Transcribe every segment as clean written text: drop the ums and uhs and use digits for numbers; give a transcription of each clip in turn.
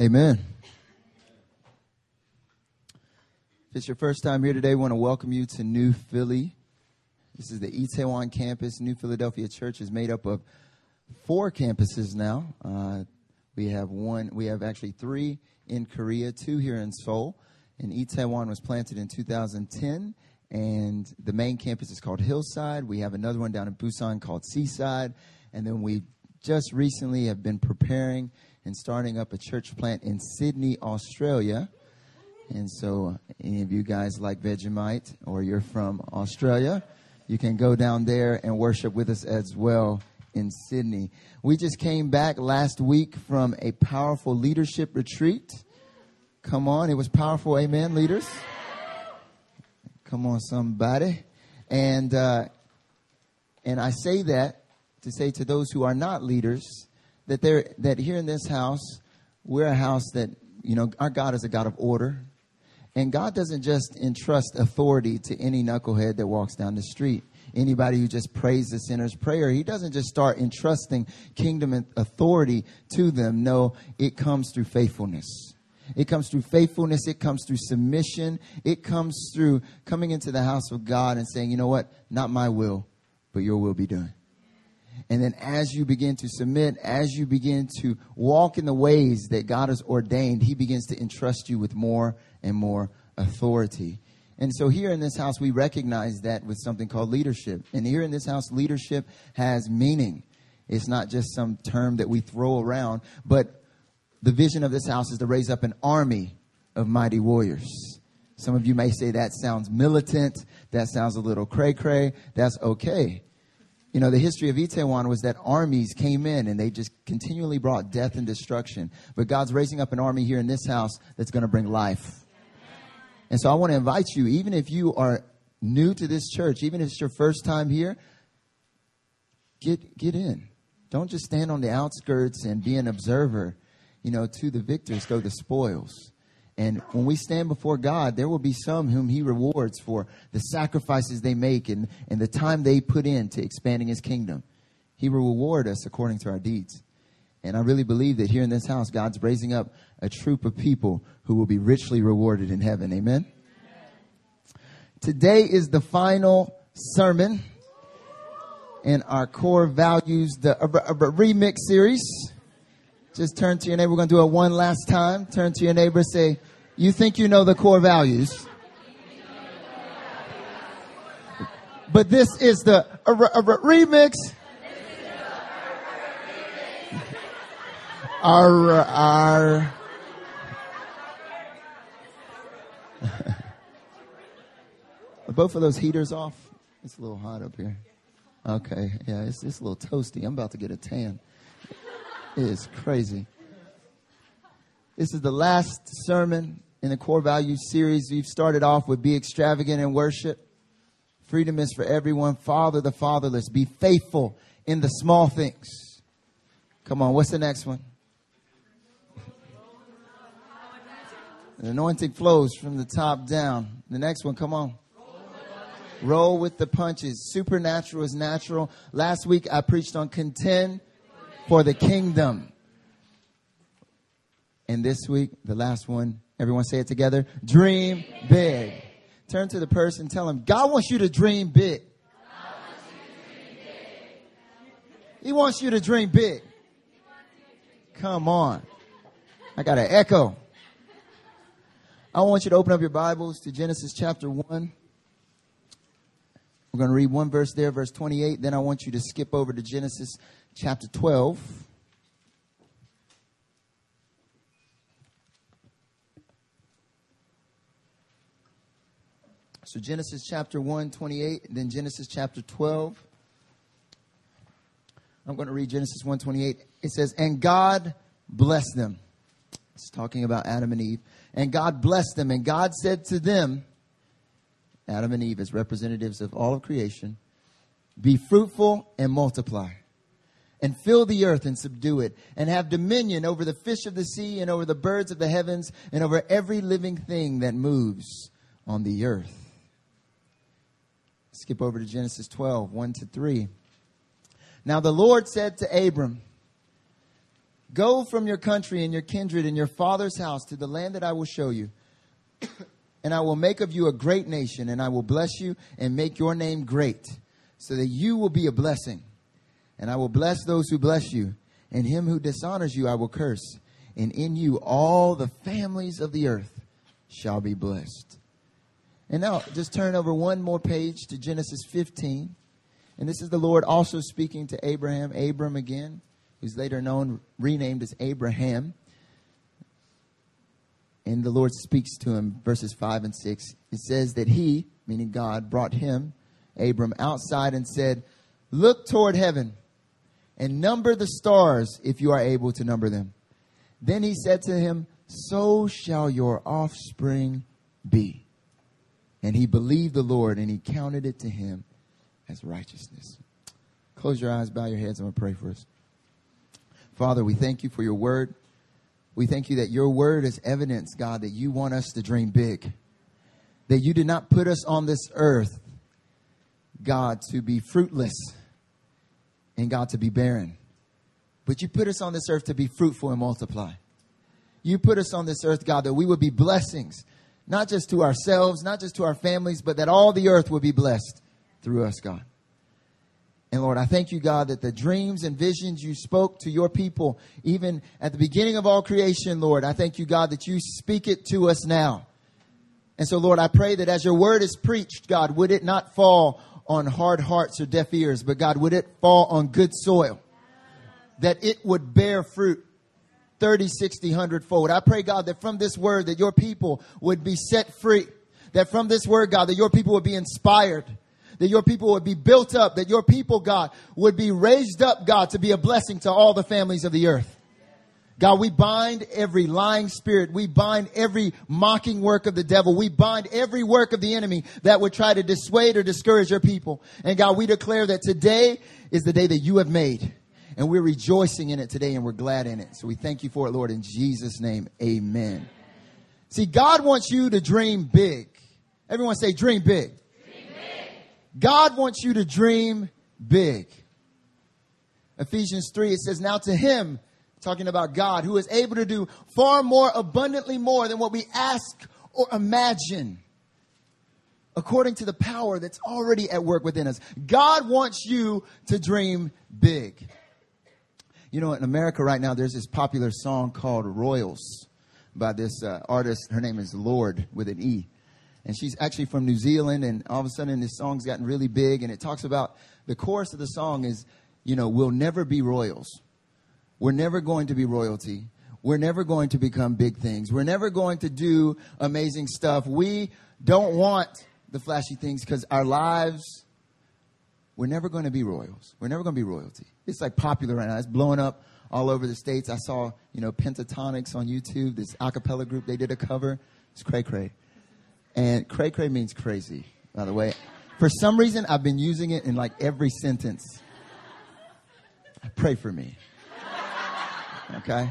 Amen. If it's your first time here today, we want to welcome you to New Philly. This is the Itaewon campus. New Philadelphia Church is made up of 4 campuses now. We have actually 3 in Korea, 2 here in Seoul. And Itaewon was planted in 2010, and the main campus is called Hillside. We have another one down in Busan called Seaside, and then we just recently have been preparing and starting up a church plant in Sydney, Australia. And so any of you guys like Vegemite or you're from Australia, you can go down there and worship with us as well in Sydney. We just came back last week from a powerful leadership retreat. Come on, it was powerful. Amen, leaders. Come on, somebody. And I say that to say to those who are not leaders that here in this house, we're a house that, you know, our God is a God of order. And God doesn't just entrust authority to any knucklehead that walks down the street. Anybody who just prays the sinner's prayer, he doesn't just start entrusting kingdom and authority to them. No, it comes through faithfulness. It comes through faithfulness. It comes through submission. It comes through coming into the house of God and saying, you know what? Not my will, but your will be done. And then as you begin to submit, as you begin to walk in the ways that God has ordained, he begins to entrust you with more and more authority. And so here in this house, we recognize that with something called leadership. And here in this house, leadership has meaning. It's not just some term that we throw around, but the vision of this house is to raise up an army of mighty warriors. Some of you may say that sounds militant. That sounds a little cray-cray. That's okay. You know, the history of Itaewon was that armies came in and they just continually brought death and destruction. But God's raising up an army here in this house that's going to bring life. And so I want to invite you, even if you are new to this church, even if it's your first time here, get in. Don't just stand on the outskirts and be an observer. You know, to the victors go the spoils. And when we stand before God, there will be some whom he rewards for the sacrifices they make and the time they put into expanding his kingdom. He will reward us according to our deeds. And I really believe that here in this house, God's raising up a troop of people who will be richly rewarded in heaven. Amen. Today is the final sermon in our Core Values, the remix series. Just turn to your neighbor. We're going to do it one last time. Turn to your neighbor. Say, you think you know the core values, but this is the remix. Our. Are both of those heaters off? It's a little hot up here. Okay. Yeah, it's a little toasty. I'm about to get a tan. It is crazy. This is the last sermon in the Core Values series. We've started off with be extravagant in worship. Freedom is for everyone. Father the fatherless. Be faithful in the small things. Come on, what's the next one? The anointing flows from the top down. The next one, come on. Roll with the punches. Supernatural is natural. Last week I preached on contend for the kingdom. And this week, the last one, everyone say it together. Dream big. Turn to the person, tell him, God wants you to dream big. He wants you to dream big. Come on. I got an echo. I want you to open up your Bibles to Genesis chapter 1. We're going to read one verse there, verse 28. Then I want you to skip over to Genesis chapter 12. So Genesis chapter 1, 28, then Genesis chapter 12. I'm going to read Genesis 1, 28. It says, and God blessed them. It's talking about Adam and Eve. And God blessed them, and God said to them, Adam and Eve as representatives of all of creation, be fruitful and multiply. And fill the earth and subdue it. And have dominion over the fish of the sea and over the birds of the heavens. And over every living thing that moves on the earth. Skip over to Genesis 12, 1 to 3. Now the Lord said to Abram, Go from your country and your kindred and your father's house to the land that I will show you. And I will make of you a great nation, and I will bless you and make your name great, so that you will be a blessing. And I will bless those who bless you, and him who dishonors you I will curse. And in you all the families of the earth shall be blessed. And now just turn over one more page to Genesis 15. And this is the Lord also speaking to Abraham. Abram again, who's later known, renamed as Abraham. And the Lord speaks to him, verses 5 and 6. It says that he, meaning God, brought him, Abram, outside and said, "Look toward heaven and number the stars if you are able to number them." Then he said to him, "So shall your offspring be." And he believed the Lord, and he counted it to him as righteousness. Close your eyes, bow your heads. I'm going to pray for us. Father, we thank you for your word. We thank you that your word is evidence, God, that you want us to dream big. That you did not put us on this earth, God, to be fruitless and, God, to be barren. But you put us on this earth to be fruitful and multiply. You put us on this earth, God, that we would be blessings, not just to ourselves, not just to our families, but that all the earth would be blessed through us, God. And Lord, I thank you, God, that the dreams and visions you spoke to your people, even at the beginning of all creation, Lord, I thank you, God, that you speak it to us now. And so, Lord, I pray that as your word is preached, God, would it not fall on hard hearts or deaf ears, but God, would it fall on good soil, that it would bear fruit 30, 60, 100-fold. I pray, God, that from this word, that your people would be set free, that from this word, God, that your people would be inspired, that your people would be built up, that your people, God, would be raised up, God, to be a blessing to all the families of the earth. God, we bind every lying spirit. We bind every mocking work of the devil. We bind every work of the enemy that would try to dissuade or discourage your people. And God, we declare that today is the day that you have made. And we're rejoicing in it today, and we're glad in it. So we thank you for it, Lord, in Jesus' name. Amen. See, God wants you to dream big. Everyone say, dream big. Dream big. God wants you to dream big. Ephesians 3, it says, "Now to him," talking about God, "who is able to do far more abundantly more than what we ask or imagine, according to the power that's already at work within us." God wants you to dream big. You know, in America right now, there's this popular song called "Royals" by this artist. Her name is Lorde with an E. And she's actually from New Zealand. And all of a sudden, this song's gotten really big. And it talks about, the chorus of the song is, you know, we'll never be royals. We're never going to be royalty. We're never going to become big things. We're never going to do amazing stuff. We don't want the flashy things because our lives, we're never going to be royals. We're never going to be royalty. It's like popular right now. It's blowing up all over the States. I saw, you know, Pentatonix on YouTube, this a cappella group. They did a cover. It's cray-cray. And cray-cray means crazy, by the way. For some reason, I've been using it in like every sentence. Pray for me. Okay?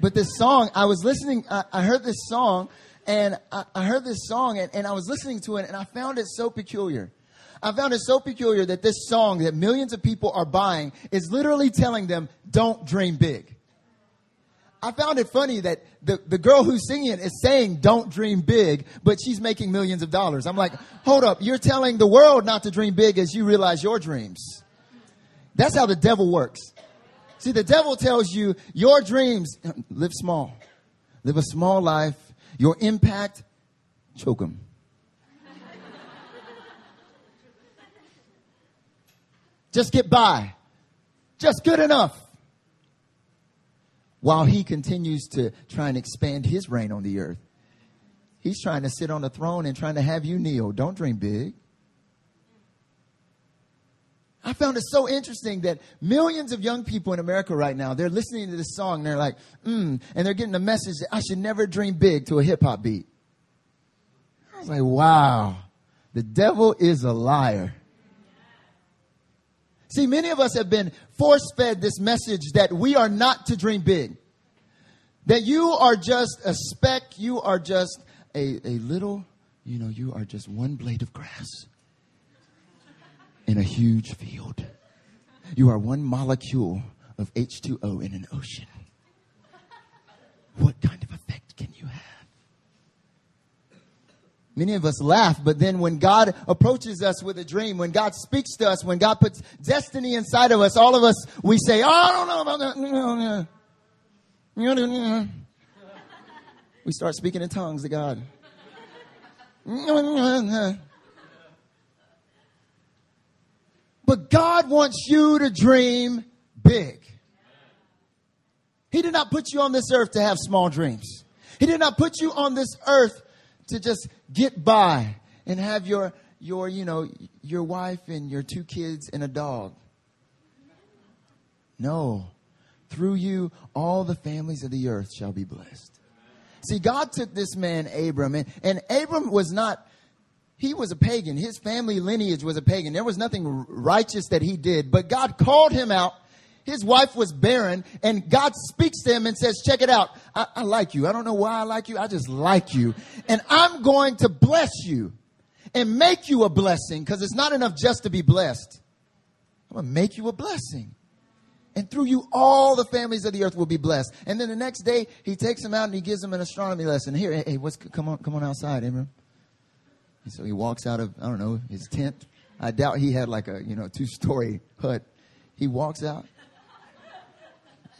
But this song, I was listening. I heard this song, and I heard this song, and I was listening to it, and I found it so peculiar. I found it so peculiar that this song that millions of people are buying is literally telling them, don't dream big. I found it funny that the girl who's singing it is saying, don't dream big, but she's making millions of dollars. I'm like, hold up. You're telling the world not to dream big as you realize your dreams. That's how the devil works. See, the devil tells you your dreams, live small, live a small life, your impact, choke them. Just get by. Just good enough. While he continues to try and expand his reign on the earth. He's trying to sit on the throne and trying to have you kneel. Don't dream big. I found it so interesting that millions of young people in America right now, they're listening to this song. And they're like, and they're getting the message that I should never dream big to a hip hop beat. I was like, wow, the devil is a liar. See, many of us have been force-fed this message that we are not to dream big. That you are just a speck. You are just a little, you know, you are just one blade of grass in a huge field. You are one molecule of H2O in an ocean, what kind of effect can you have? Many of us laugh, but then when God approaches us with a dream, when God speaks to us, when God puts destiny inside of us, all of us, we say, oh, I don't know about that. We start speaking in tongues to God. But God wants you to dream big. He did not put you on this earth to have small dreams. He did not put you on this earth to just get by and have your wife and your 2 kids and a dog. No. Through you, all the families of the earth shall be blessed. See, God took this man, Abram, and Abram was not, he was a pagan. His family lineage was a pagan. There was nothing righteous that he did, but God called him out. His wife was barren, and God speaks to him and says, check it out. I like you. I don't know why I like you. I just like you. And I'm going to bless you and make you a blessing, because it's not enough just to be blessed. I'm going to make you a blessing. And through you, all the families of the earth will be blessed. And then the next day, he takes him out and he gives him an astronomy lesson. Here, hey, come on outside, Abram. And so he walks out of, I don't know, his tent. I doubt he had like a, 2-story hut. He walks out.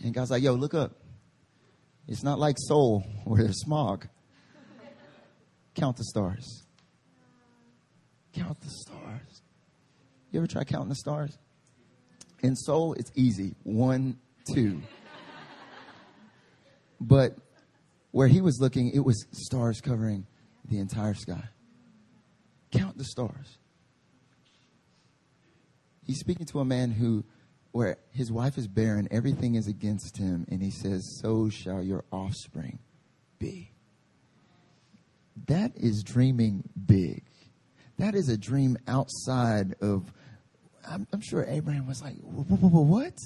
And God's like, yo, look up. It's not like Seoul where there's smog. Count the stars. Count the stars. You ever try counting the stars? In Seoul, it's easy. 1, 2. But where he was looking, it was stars covering the entire sky. Count the stars. He's speaking to a man where his wife is barren, everything is against him, and he says, so shall your offspring be. That is dreaming big. That is a dream outside of, I'm sure Abraham was like, what?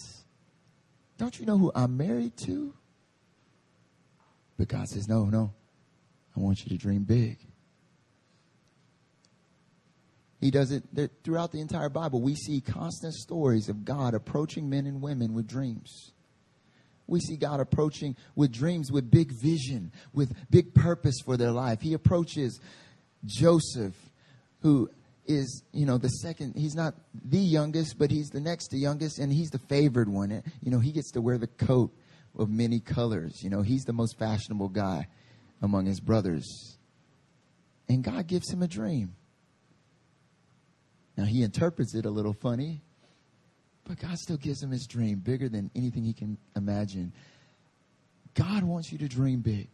Don't you know who I'm married to? But God says, no, I want you to dream big. He does it throughout the entire Bible. We see constant stories of God approaching men and women with dreams. We see God approaching with dreams, with big vision, with big purpose for their life. He approaches Joseph, who is, the second. He's not the youngest, but he's the next to youngest, and he's the favored one. He gets to wear the coat of many colors. He's the most fashionable guy among his brothers. And God gives him a dream. Now, he interprets it a little funny, but God still gives him his dream, bigger than anything he can imagine. God wants you to dream big.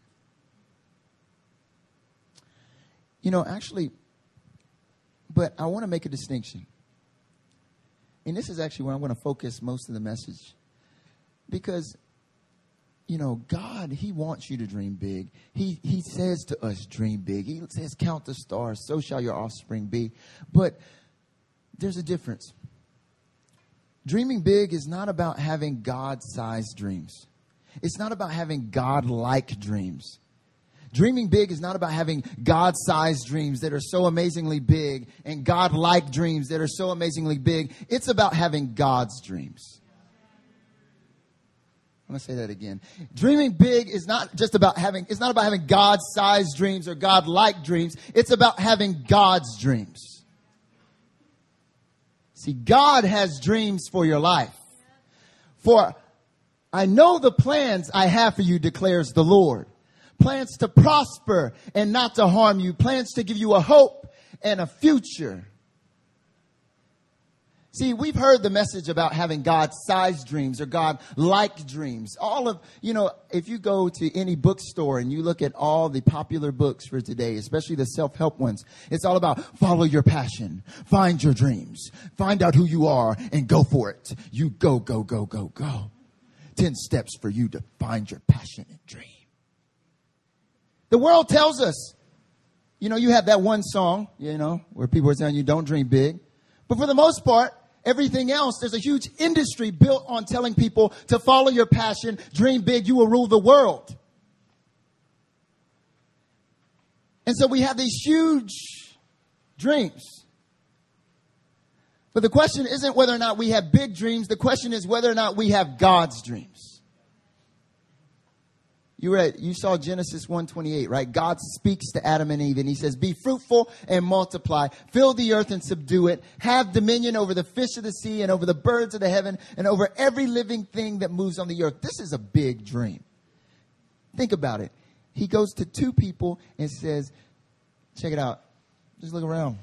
But I want to make a distinction. And this is actually where I'm going to focus most of the message. Because, God, he wants you to dream big. He says to us, dream big. He says, count the stars, so shall your offspring be. But there's a difference. Dreaming big is not about having God-sized dreams. It's not about having God-like dreams. Dreaming big is not about having God-sized dreams that are so amazingly big and God-like dreams that are so amazingly big. It's about having God's dreams. I'm going to say that again. Dreaming big is not just about having, it's not about having God-sized dreams or God-like dreams. It's about having God's dreams. See, God has dreams for your life. For I know the plans I have for you, declares the Lord. Plans to prosper and not to harm you. Plans to give you a hope and a future. See, we've heard the message about having God-sized dreams or God-like dreams. All of, if you go to any bookstore and you look at all the popular books for today, especially the self-help ones, it's all about follow your passion, find your dreams, find out who you are, and go for it. You go, go, go, go, go. 10 steps for you to find your passion and dream. The world tells us, you have that one song, where people are telling you don't dream big. But for the most part, everything else, there's a huge industry built on telling people to follow your passion, dream big, you will rule the world. And so we have these huge dreams. But the question isn't whether or not we have big dreams. The question is whether or not we have God's dreams. You saw Genesis 1:28, right? God speaks to Adam and Eve and he says, be fruitful and multiply, fill the earth and subdue it, have dominion over the fish of the sea and over the birds of the heaven and over every living thing that moves on the earth. This is a big dream. Think about it. He goes to two people and says, check it out. Just look around.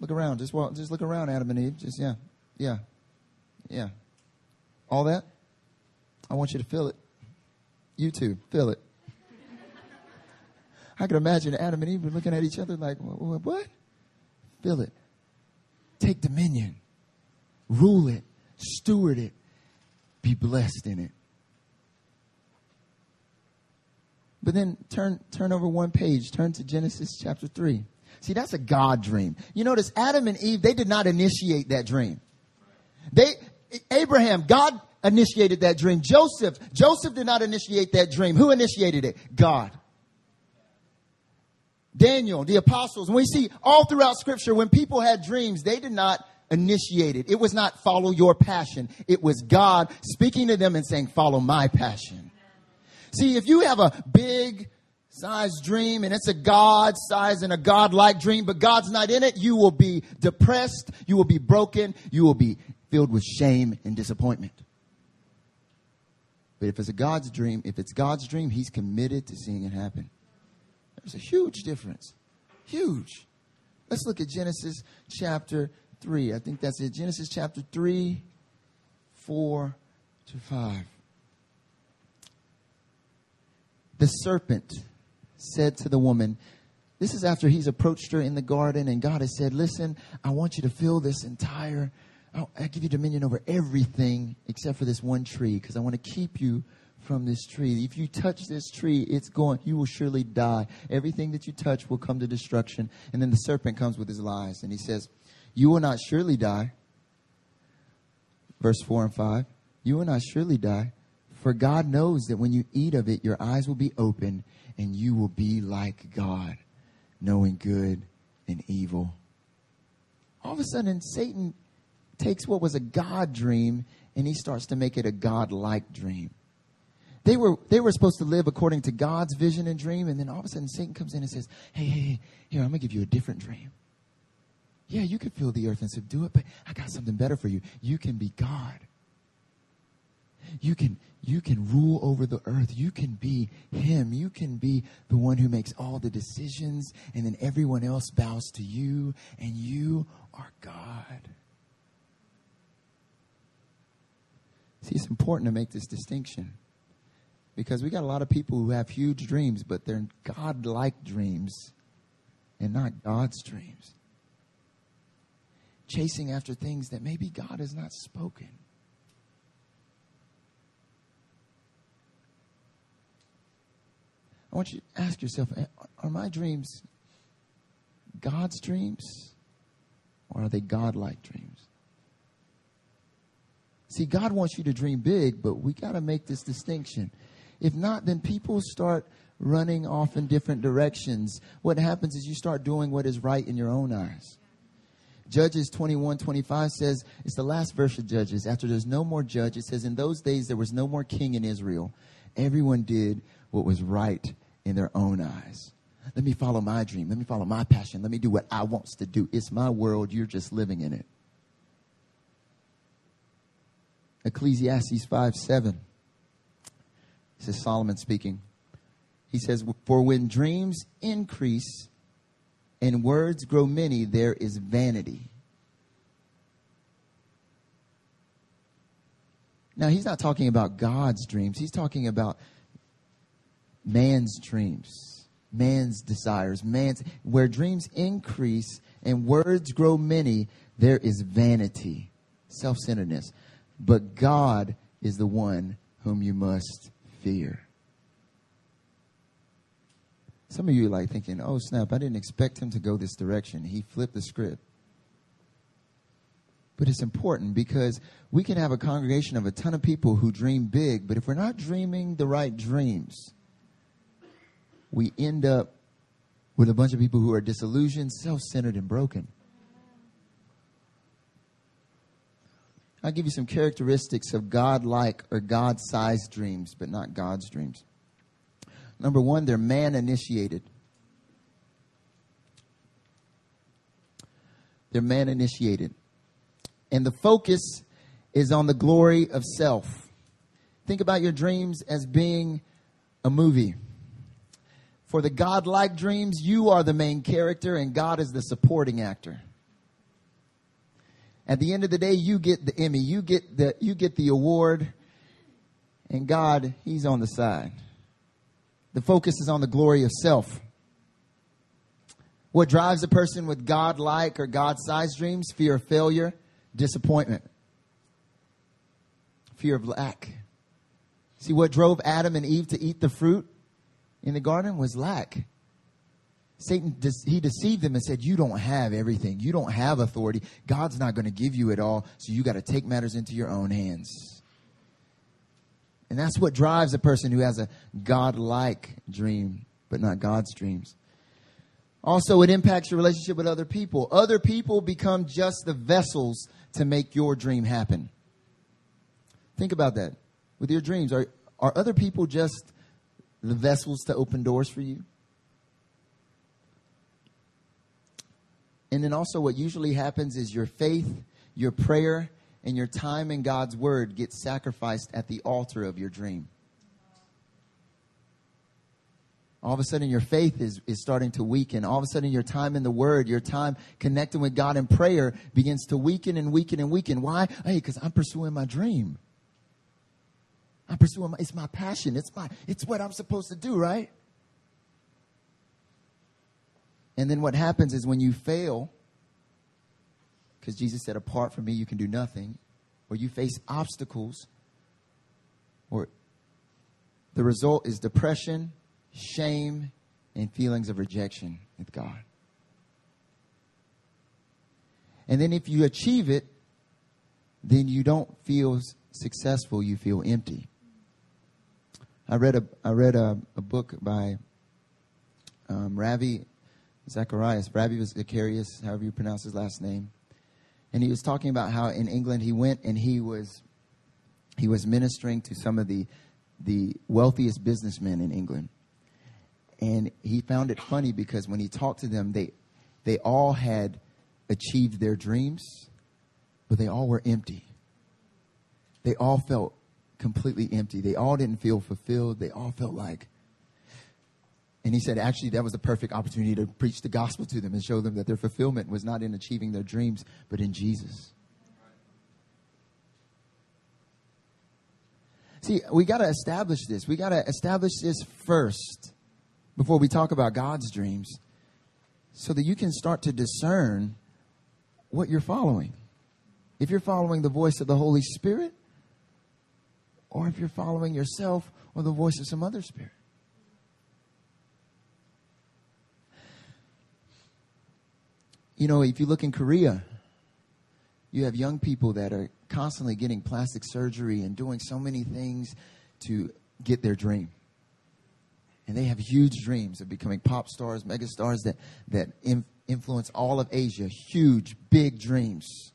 Look around. Just look around, Adam and Eve. Just, yeah. All that? I want you to feel it. You too, feel it. I can imagine Adam and Eve looking at each other like, what? Feel it. Take dominion. Rule it. Steward it. Be blessed in it. But then turn over one page. Turn to Genesis chapter 3. See, that's a God dream. You notice Adam and Eve, they did not initiate that dream. Abraham, God initiated that dream. Joseph did not initiate that dream. Who initiated it? God. Daniel, the apostles. And we see all throughout Scripture, when people had dreams, they did not initiate it. It was not follow your passion. It was God speaking to them and saying, follow my passion. See, if you have a big size dream and it's a God size and a God like dream, but God's not in it, you will be depressed, you will be broken, you will be filled with shame and disappointment. But if it's God's dream, he's committed to seeing it happen. There's a huge difference. Huge. Let's look at Genesis chapter 3. I think that's it. Genesis chapter 3, 4 to 5. The serpent said to the woman, this is after he's approached her in the garden and God has said, listen, I want you to fill this entire, I give you dominion over everything except for this one tree because I want to keep you from this tree. If you touch this tree, you will surely die. Everything that you touch will come to destruction. And then the serpent comes with his lies and he says, you will not surely die. Verse 4 and 5, you will not surely die. For God knows that when you eat of it, your eyes will be open and you will be like God, knowing good and evil. All of a sudden, Satan takes what was a God dream and he starts to make it a God-like dream. They were supposed to live according to God's vision and dream. And then all of a sudden, Satan comes in and says, hey, here, I'm going to give you a different dream. Yeah, you could fill the earth and subdue it, but I got something better for you. You can be God. You can rule over the earth. You can be him. You can be the one who makes all the decisions and then everyone else bows to you and you are God. See, it's important to make this distinction because we got a lot of people who have huge dreams, but they're God-like dreams and not God's dreams. Chasing after things that maybe God has not spoken. I want you to ask yourself, are my dreams God's dreams or are they God-like dreams? See, God wants you to dream big, but we got to make this distinction. If not, then people start running off in different directions. What happens is you start doing what is right in your own eyes. Judges 21:25 says, it's the last verse of Judges. After there's no more judge, it says, in those days there was no more king in Israel. Everyone did what was right in their own eyes. Let me follow my dream. Let me follow my passion. Let me do what I wants to do. It's my world. You're just living in it. Ecclesiastes 5:7. This is Solomon speaking. He says, for when dreams increase and words grow many, there is vanity. Now, he's not talking about God's dreams. He's talking about man's dreams, man's desires, where dreams increase and words grow many, there is vanity, self-centeredness. But God is the one whom you must fear. Some of you are like thinking, oh, snap, I didn't expect him to go this direction. He flipped the script. But it's important because we can have a congregation of a ton of people who dream big, but if we're not dreaming the right dreams, we end up with a bunch of people who are disillusioned, self-centered, and broken. I'll give you some characteristics of God-like or God-sized dreams, but not God's dreams. Number one, they're man-initiated. They're man-initiated. And the focus is on the glory of self. Think about your dreams as being a movie. For the God-like dreams, you are the main character and God is the supporting actor. At the end of the day, you get the Emmy, you get the award, and God, he's on the side. The focus is on the glory of self. What drives a person with God-like or God-sized dreams? Fear of failure, disappointment, fear of lack. See, what drove Adam and Eve to eat the fruit in the garden was lack. Satan, he deceived them and said, you don't have everything. You don't have authority. God's not going to give you it all. So you got to take matters into your own hands. And that's what drives a person who has a God-like dream, but not God's dreams. Also, it impacts your relationship with other people. Other people become just the vessels to make your dream happen. Think about that. With your dreams, are other people just the vessels to open doors for you? And then also what usually happens is your faith, your prayer, and your time in God's word get sacrificed at the altar of your dream. All of a sudden your faith is starting to weaken. All of a sudden your time in the word, your time connecting with God in prayer begins to weaken and weaken and weaken. Why? Hey, because I'm pursuing my dream. I'm pursuing my, it's my passion. It's what I'm supposed to do, right? And then what happens is when you fail, because Jesus said, apart from me, you can do nothing, or you face obstacles, or the result is depression, shame, and feelings of rejection with God. And then if you achieve it, then you don't feel successful, you feel empty. I read a book by Ravi Zacharias, Ravi Zacharias, however you pronounce his last name. And he was talking about how in England he went and he was ministering to some of the wealthiest businessmen in England. And he found it funny because when he talked to them, they all had achieved their dreams, but they all were empty. They all felt completely empty. They all didn't feel fulfilled. They all felt like. And he said, actually, that was the perfect opportunity to preach the gospel to them and show them that their fulfillment was not in achieving their dreams, but in Jesus. See, we got to establish this. We got to establish this first before we talk about God's dreams so that you can start to discern what you're following. If you're following the voice of the Holy Spirit or if you're following yourself or the voice of some other spirit. You know, if you look in Korea, you have young people that are constantly getting plastic surgery and doing so many things to get their dream. And they have huge dreams of becoming pop stars, megastars that influence all of Asia. Huge, big dreams.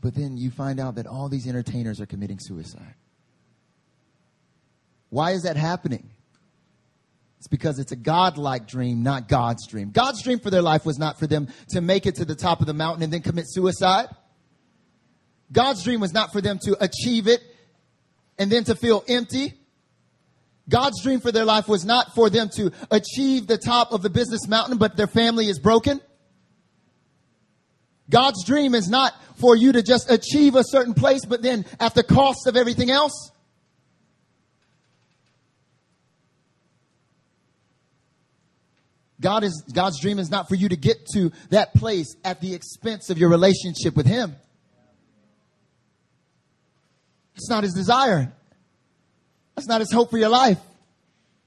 But then you find out that all these entertainers are committing suicide. Why is that happening? It's because it's a God-like dream, not God's dream. God's dream for their life was not for them to make it to the top of the mountain and then commit suicide. God's dream was not for them to achieve it and then to feel empty. God's dream for their life was not for them to achieve the top of the business mountain, but their family is broken. God's dream is not for you to just achieve a certain place, but then at the cost of everything else. God's dream is not for you to get to that place at the expense of your relationship with him. It's not his desire. That's not his hope for your life.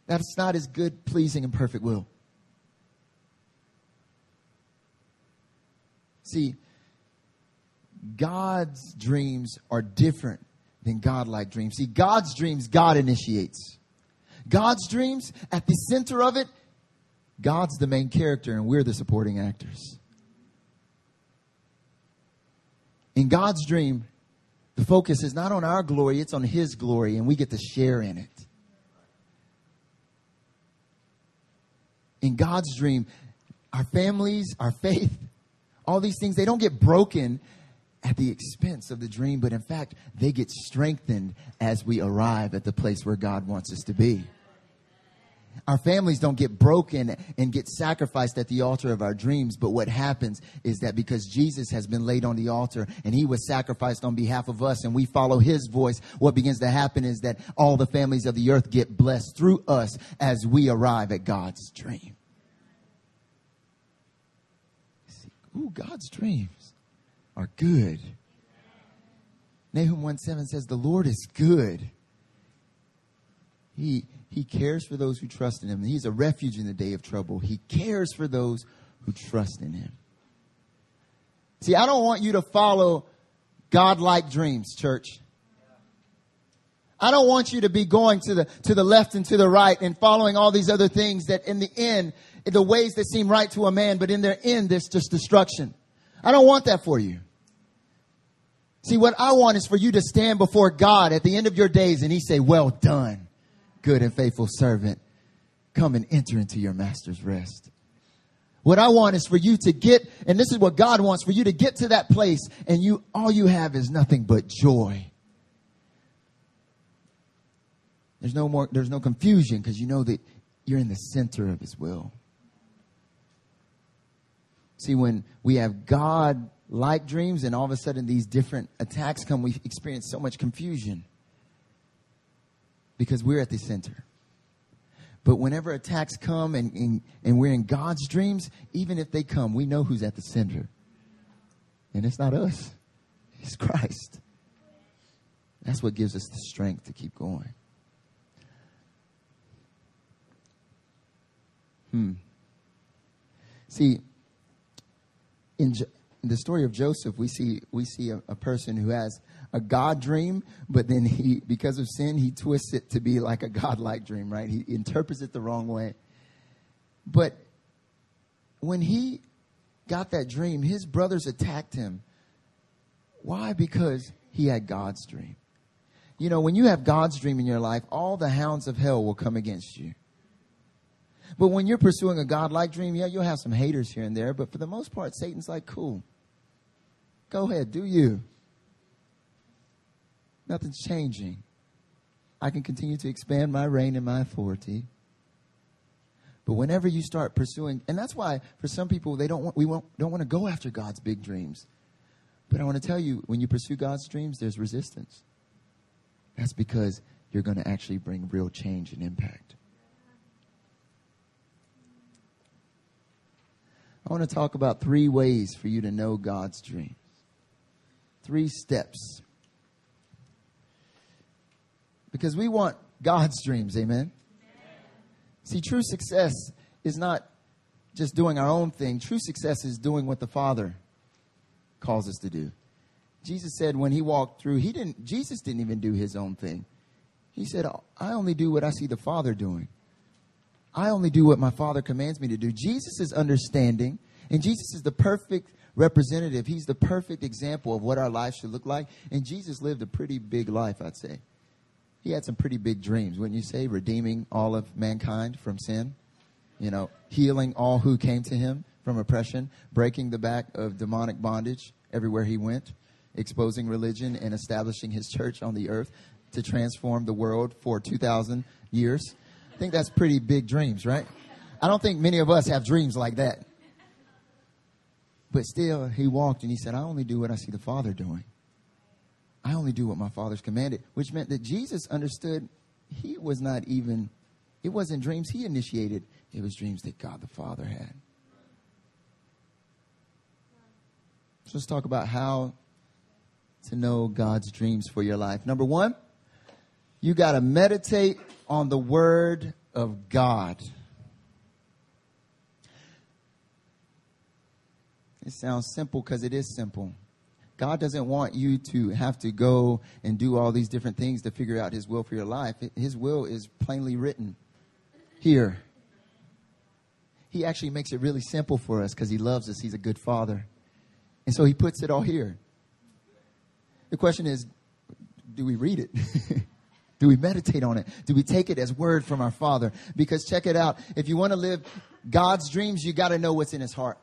That's not his good, pleasing, and perfect will. See, God's dreams are different than God-like dreams. See, God's dreams, God initiates. God's dreams, at the center of it, God's the main character and we're the supporting actors. In God's dream, the focus is not on our glory, it's on His glory, and we get to share in it. In God's dream, our families, our faith, all these things, they don't get broken at the expense of the dream, but in fact, they get strengthened as we arrive at the place where God wants us to be. Our families don't get broken and get sacrificed at the altar of our dreams. But what happens is that because Jesus has been laid on the altar and He was sacrificed on behalf of us and we follow His voice, what begins to happen is that all the families of the earth get blessed through us as we arrive at God's dream. See, ooh, God's dreams are good. Nahum 1:7 says, the Lord is good. He cares for those who trust in Him. He's a refuge in the day of trouble. He cares for those who trust in Him. See, I don't want you to follow God-like dreams, church. I don't want you to be going to the left and to the right and following all these other things that in the end, the ways that seem right to a man, but in their end, there's just destruction. I don't want that for you. See, what I want is for you to stand before God at the end of your days and He say, well done, good and faithful servant, come and enter into your master's rest. What I want is for you to get, and this is what God wants, for you to get to that place and you, all you have is nothing but joy. There's no confusion because you know that you're in the center of His will. See, when we have God-like dreams and all of a sudden these different attacks come, we experience so much confusion. Because we're at the center. But whenever attacks come and we're in God's dreams, even if they come, we know who's at the center. And it's not us. It's Christ. That's what gives us the strength to keep going. See, in the story of Joseph, we see a person who has a God dream, but then he, because of sin, he twists it to be like a God-like dream, right? He interprets it the wrong way. But when he got that dream, his brothers attacked him. Why? Because he had God's dream. You know, when you have God's dream in your life, all the hounds of hell will come against you. But when you're pursuing a God-like dream, yeah, you'll have some haters here and there, but for the most part, Satan's like, cool. Go ahead, do you. Nothing's changing. I can continue to expand my reign and my authority. But whenever you start pursuing, and that's why for some people, we don't want to go after God's big dreams. But I want to tell you, when you pursue God's dreams, there's resistance. That's because you're going to actually bring real change and impact. I want to talk about 3 ways for you to know God's dreams. 3 steps. Because we want God's dreams, amen? See, true success is not just doing our own thing. True success is doing what the Father calls us to do. Jesus said when He walked through, Jesus didn't even do His own thing. He said, I only do what I see the Father doing. I only do what my Father commands me to do. Jesus is understanding, and Jesus is the perfect representative. He's the perfect example of what our life should look like. And Jesus lived a pretty big life, I'd say. He had some pretty big dreams, wouldn't you say? Redeeming all of mankind from sin, you know, healing all who came to Him from oppression, breaking the back of demonic bondage everywhere He went, exposing religion and establishing His church on the earth to transform the world for 2,000 years. I think that's pretty big dreams, right? I don't think many of us have dreams like that. But still, He walked and He said, I only do what I see the Father doing. I only do what my Father's commanded, which meant that Jesus understood it wasn't dreams He initiated. It was dreams that God the Father had. So let's talk about how to know God's dreams for your life. Number 1, you got to meditate on the Word of God. It sounds simple because it is simple. God doesn't want you to have to go and do all these different things to figure out His will for your life. His will is plainly written here. He actually makes it really simple for us because He loves us. He's a good Father. And so He puts it all here. The question is, do we read it? Do we meditate on it? Do we take it as word from our Father? Because check it out. If you want to live God's dreams, you got to know what's in his heart.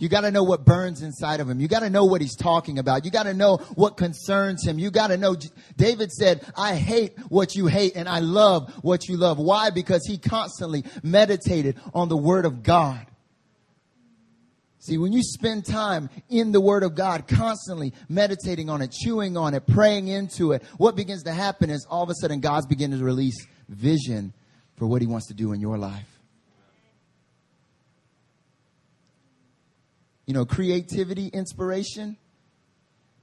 You got to know what burns inside of him. You got to know what he's talking about. You got to know what concerns him. You got to know. David said, I hate what you hate and I love what you love. Why? Because he constantly meditated on the word of God. See, when you spend time in the word of God, constantly meditating on it, chewing on it, praying into it, what begins to happen is all of a sudden God's beginning to release vision for what he wants to do in your life. You know, creativity, inspiration.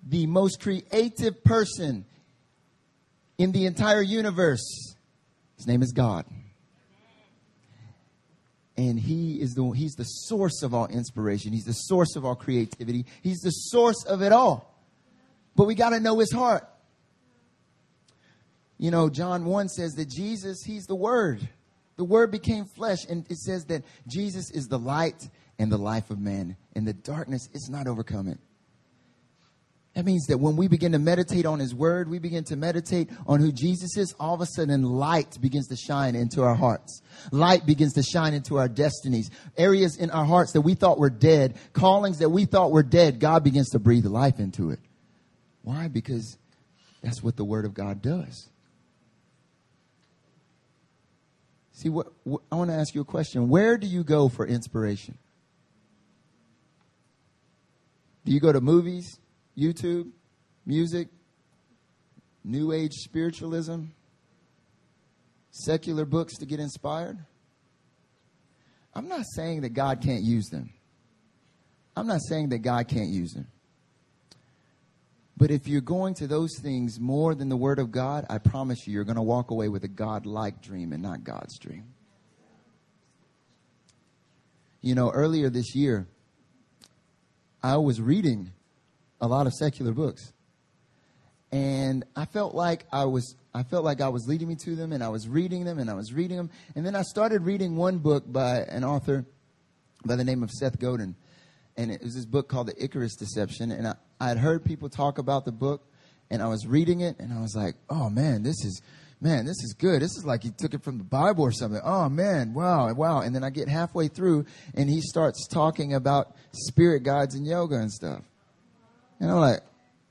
The most creative person in the entire universe. His name is God. And he's the source of all inspiration. He's the source of all creativity. He's the source of it all. But we got to know his heart. You know, John 1 says that Jesus, he's the Word. The Word became flesh. And it says that Jesus is the light and the life of man, and the darkness is not overcome it. That means that when we begin to meditate on his word, we begin to meditate on who Jesus is. All of a sudden, light begins to shine into our hearts. Light begins to shine into our destinies. Areas in our hearts that we thought were dead, callings that we thought were dead, God begins to breathe life into it. Why? Because that's what the word of God does. See, what I want to ask you a question. Where do you go for inspiration? Do you go to movies, YouTube, music, new age spiritualism, secular books to get inspired? I'm not saying that God can't use them. I'm not saying that God can't use them. But if you're going to those things more than the Word of God, I promise you, you're going to walk away with a God-like dream and not God's dream. You know, earlier this year, I was reading a lot of secular books, and I felt like God was leading me to them, and I was reading them. And then I started reading one book by an author by the name of Seth Godin. And it was this book called The Icarus Deception. And I had heard people talk about the book, and I was reading it, and I was like, oh man, this is good. This is like he took it from the Bible or something. Oh, man. Wow. And then I get halfway through and he starts talking about spirit guides and yoga and stuff. And I'm like,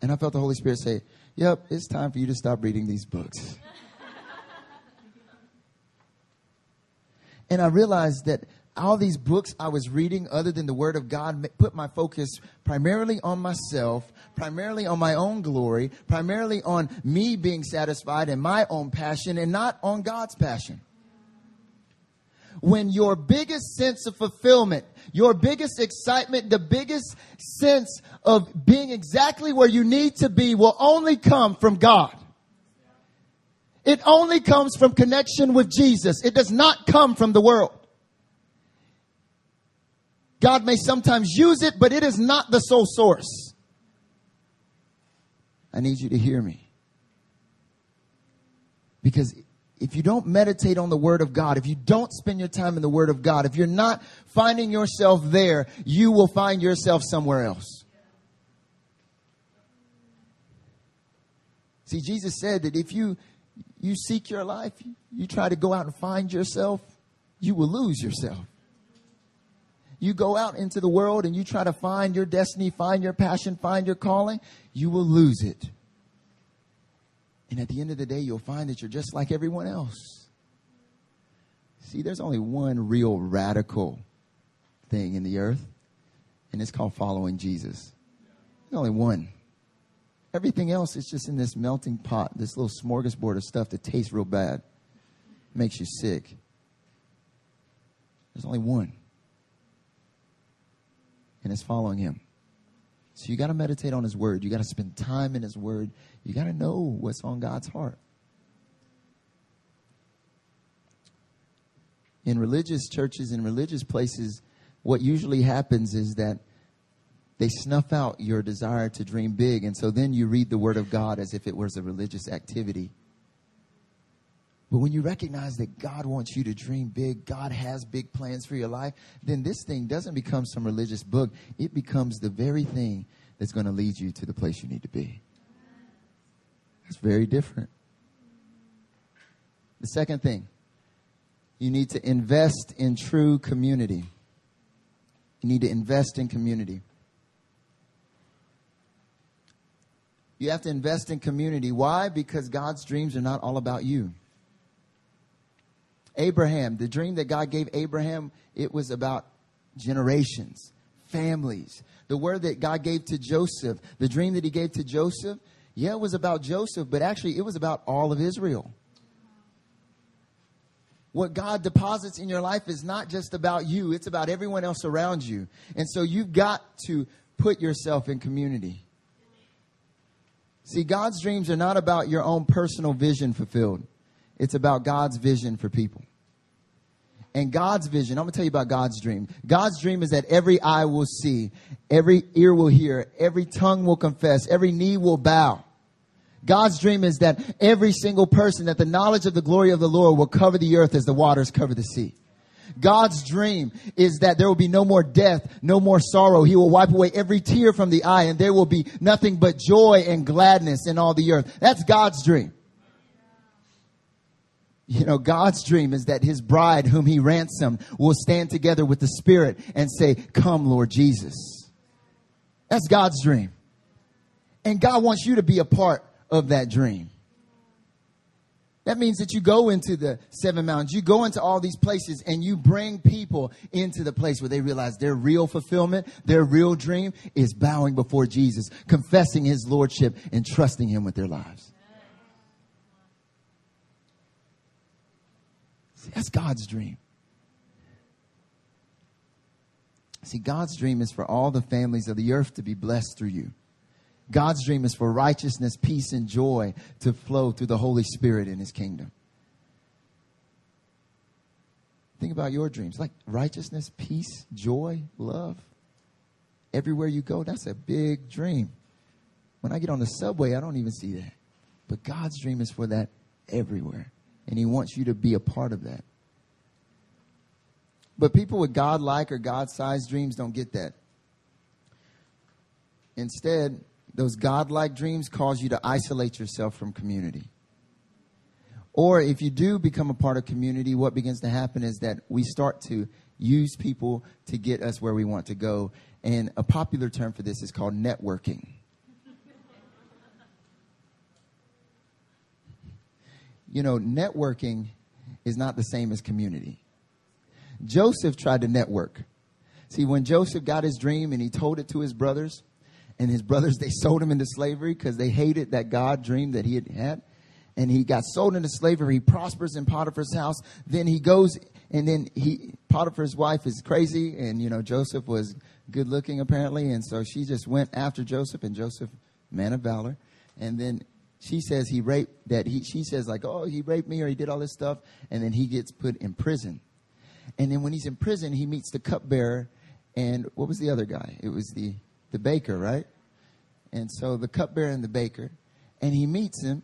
and I felt the Holy Spirit say, yep, it's time for you to stop reading these books. And I realized that all these books I was reading other than the Word of God put my focus primarily on myself, primarily on my own glory, primarily on me being satisfied in my own passion and not on God's passion. When your biggest sense of fulfillment, your biggest excitement, the biggest sense of being exactly where you need to be will only come from God. It only comes from connection with Jesus. It does not come from the world. God may sometimes use it, but it is not the sole source. I need you to hear me. Because if you don't meditate on the Word of God, if you don't spend your time in the Word of God, if you're not finding yourself there, you will find yourself somewhere else. See, Jesus said that if you seek your life, you try to go out and find yourself, you will lose yourself. You go out into the world and you try to find your destiny, find your passion, find your calling, you will lose it. And at the end of the day, you'll find that you're just like everyone else. See, there's only one real radical thing in the earth, and it's called following Jesus. There's only one. Everything else is just in this melting pot, this little smorgasbord of stuff that tastes real bad, makes you sick. There's only one. And it's following him. So you got to meditate on his word. You got to spend time in his word. You got to know what's on God's heart. In religious churches, in religious places, what usually happens is that they snuff out your desire to dream big. And so then you read the word of God as if it was a religious activity. But when you recognize that God wants you to dream big, God has big plans for your life, then this thing doesn't become some religious book. It becomes the very thing that's going to lead you to the place you need to be. That's very different. The second thing, you need to invest in true community. You need to invest in community. You have to invest in community. Why? Because God's dreams are not all about you. Abraham, the dream that God gave Abraham, it was about generations, families. The word that God gave to Joseph, the dream that he gave to Joseph, yeah, it was about Joseph, but actually it was about all of Israel. What God deposits in your life is not just about you. It's about everyone else around you. And so you've got to put yourself in community. See, God's dreams are not about your own personal vision fulfilled. It's about God's vision for people. And God's vision, I'm going to tell you about God's dream. God's dream is that every eye will see, every ear will hear, every tongue will confess, every knee will bow. God's dream is that every single person, that the knowledge of the glory of the Lord will cover the earth as the waters cover the sea. God's dream is that there will be no more death, no more sorrow. He will wipe away every tear from the eye, and there will be nothing but joy and gladness in all the earth. That's God's dream. You know, God's dream is that his bride, whom he ransomed, will stand together with the Spirit and say, "Come, Lord Jesus." That's God's dream. And God wants you to be a part of that dream. That means that you go into the Seven Mountains, you go into all these places, and you bring people into the place where they realize their real fulfillment, their real dream is bowing before Jesus, confessing his lordship, and trusting him with their lives. See, that's God's dream. See, God's dream is for all the families of the earth to be blessed through you. God's dream is for righteousness, peace, and joy to flow through the Holy Spirit in his kingdom. Think about your dreams. Like righteousness, peace, joy, love. Everywhere you go, that's a big dream. When I get on the subway, I don't even see that. But God's dream is for that everywhere. And he wants you to be a part of that. But people with God-like or God-sized dreams don't get that. Instead, those God-like dreams cause you to isolate yourself from community. Or if you do become a part of community, what begins to happen is that we start to use people to get us where we want to go. And a popular term for this is called networking. You know, networking is not the same as community. Joseph tried to network. See, when Joseph got his dream and he told it to his brothers, and his brothers, they sold him into slavery because they hated that God dream that he had. And he got sold into slavery. He prospers in Potiphar's house. Then he goes, and then Potiphar's wife is crazy. And, you know, Joseph was good looking, apparently. And so she just went after Joseph, and Joseph, man of valor. And then she says he raped that. She says, like, "Oh, he raped me," or he did all this stuff. And then he gets put in prison. And then when he's in prison, he meets the cupbearer. And what was the other guy? It was the baker, right? And so the cupbearer and the baker, and he meets him,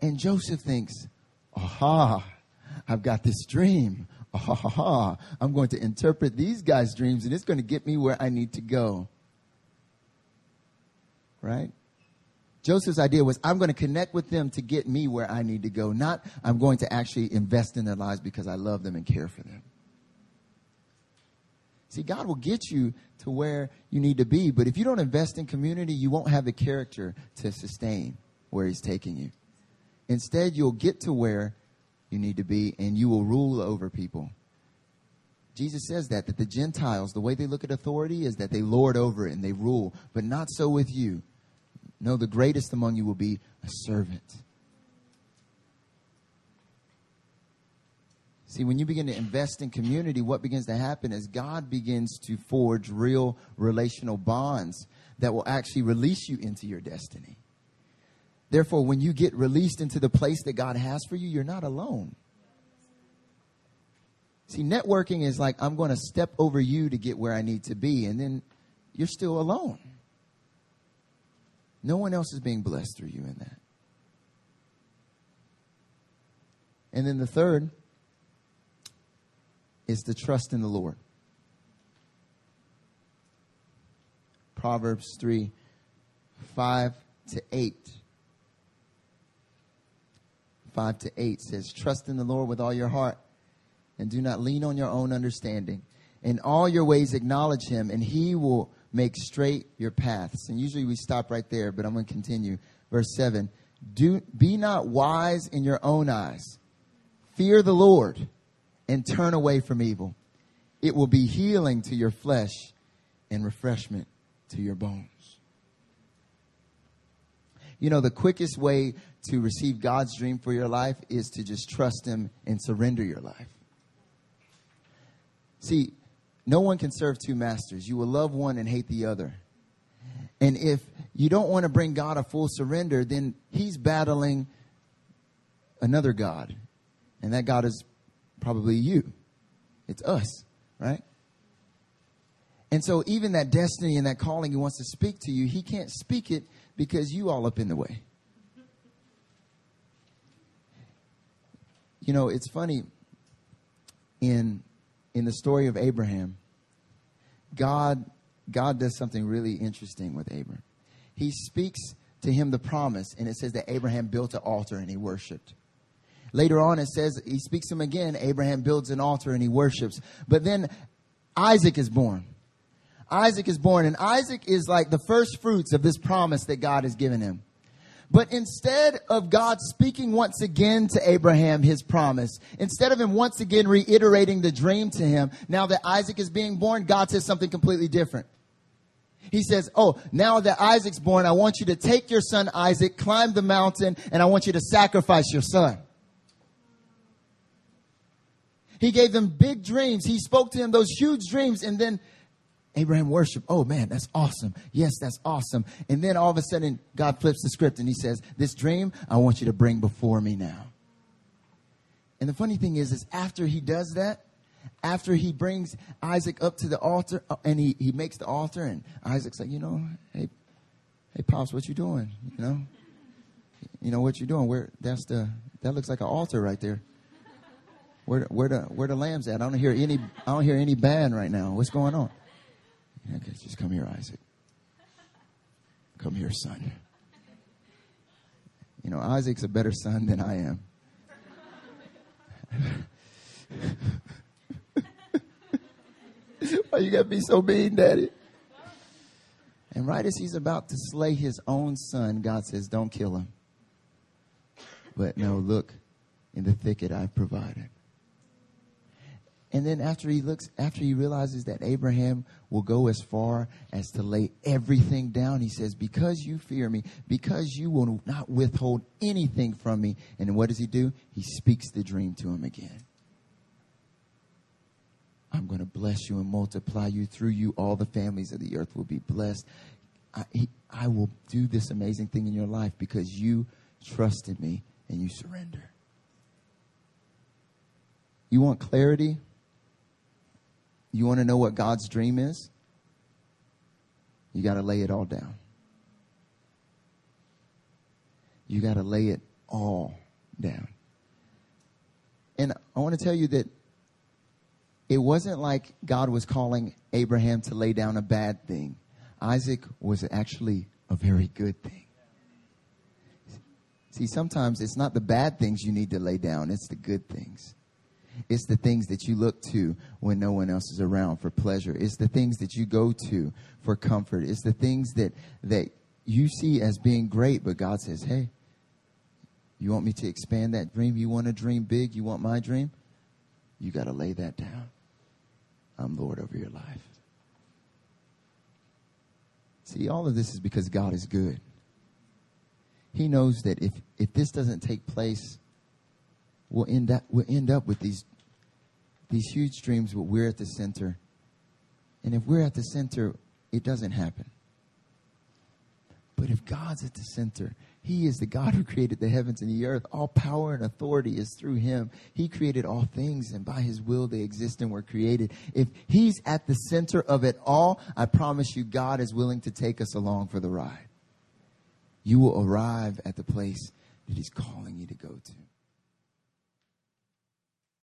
and Joseph thinks, "Aha, I've got this dream. Aha, I'm going to interpret these guys' dreams, and it's going to get me where I need to go." Right? Joseph's idea was, I'm going to connect with them to get me where I need to go, not I'm going to actually invest in their lives because I love them and care for them. See, God will get you to where you need to be. But if you don't invest in community, you won't have the character to sustain where he's taking you. Instead, you'll get to where you need to be, and you will rule over people. Jesus says that the Gentiles, the way they look at authority is that they lord over it and they rule. But not so with you. No, the greatest among you will be a servant. See, when you begin to invest in community, what begins to happen is God begins to forge real relational bonds that will actually release you into your destiny. Therefore, when you get released into the place that God has for you, you're not alone. See, networking is like, I'm going to step over you to get where I need to be, and then you're still alone. No one else is being blessed through you in that. And then the third is to trust in the Lord. Proverbs 3:5-8 5-8 says, trust in the Lord with all your heart and do not lean on your own understanding. In all your ways acknowledge him, and he will make straight your paths. And usually we stop right there, but I'm going to continue. Verse 7, be not wise in your own eyes. Fear the Lord and turn away from evil. It will be healing to your flesh and refreshment to your bones. You know, the quickest way to receive God's dream for your life is to just trust him and surrender your life. See, no one can serve two masters. You will love one and hate the other. And if you don't want to bring God a full surrender, then he's battling another God. And that God is probably you. It's us, right? And so even that destiny and that calling he wants to speak to you, he can't speak it because you all up in the way. You know, it's funny. In the story of Abraham, God does something really interesting with Abraham. He speaks to him the promise, and it says that Abraham built an altar and he worshiped. Later on, it says he speaks to him again. Abraham builds an altar and he worships. But then Isaac is born. Isaac is born, and Isaac is like the first fruits of this promise that God has given him. But instead of God speaking once again to Abraham his promise, instead of him once again reiterating the dream to him, now that Isaac is being born, God says something completely different. He says, oh, now that Isaac's born, I want you to take your son Isaac, climb the mountain, and I want you to sacrifice your son. He gave them big dreams. He spoke to him those huge dreams, and then Abraham worshiped. Oh, man, that's awesome. Yes, that's awesome. And then all of a sudden, God flips the script and he says, this dream, I want you to bring before me now. And the funny thing is after he does that, after he brings Isaac up to the altar and he makes the altar, and Isaac's like, you know, hey, Pops, what you doing? You know what you doing? That looks like an altar right there. Where the lambs at? I don't hear any band right now. What's going on? Okay, just come here, Isaac. Come here, son. You know, Isaac's a better son than I am. Why you got to be so mean, Daddy? And right as he's about to slay his own son, God says, don't kill him. But no, look, in the thicket I've provided. And then after he realizes that Abraham will go as far as to lay everything down, he says, because you fear me, because you will not withhold anything from me. And what does he do? He speaks the dream to him again. I'm going to bless you and multiply you. Through you, all the families of the earth will be blessed. I will do this amazing thing in your life because you trusted me and you surrender. You want clarity? You want to know what God's dream is? You got to lay it all down. You got to lay it all down. And I want to tell you that it wasn't like God was calling Abraham to lay down a bad thing. Isaac was actually a very good thing. See, sometimes it's not the bad things you need to lay down. It's the good things. It's the things that you look to when no one else is around for pleasure. It's the things that you go to for comfort. It's the things that you see as being great, but God says, hey, you want me to expand that dream? You want to dream big? You want my dream? You got to lay that down. I'm Lord over your life. See, all of this is because God is good. He knows that if this doesn't take place, we'll end up with these huge dreams where we're at the center. And if we're at the center, it doesn't happen. But if God's at the center, he is the God who created the heavens and the earth. All power and authority is through him. He created all things, and by his will they exist and were created. If he's at the center of it all, I promise you God is willing to take us along for the ride. You will arrive at the place that he's calling you to go to.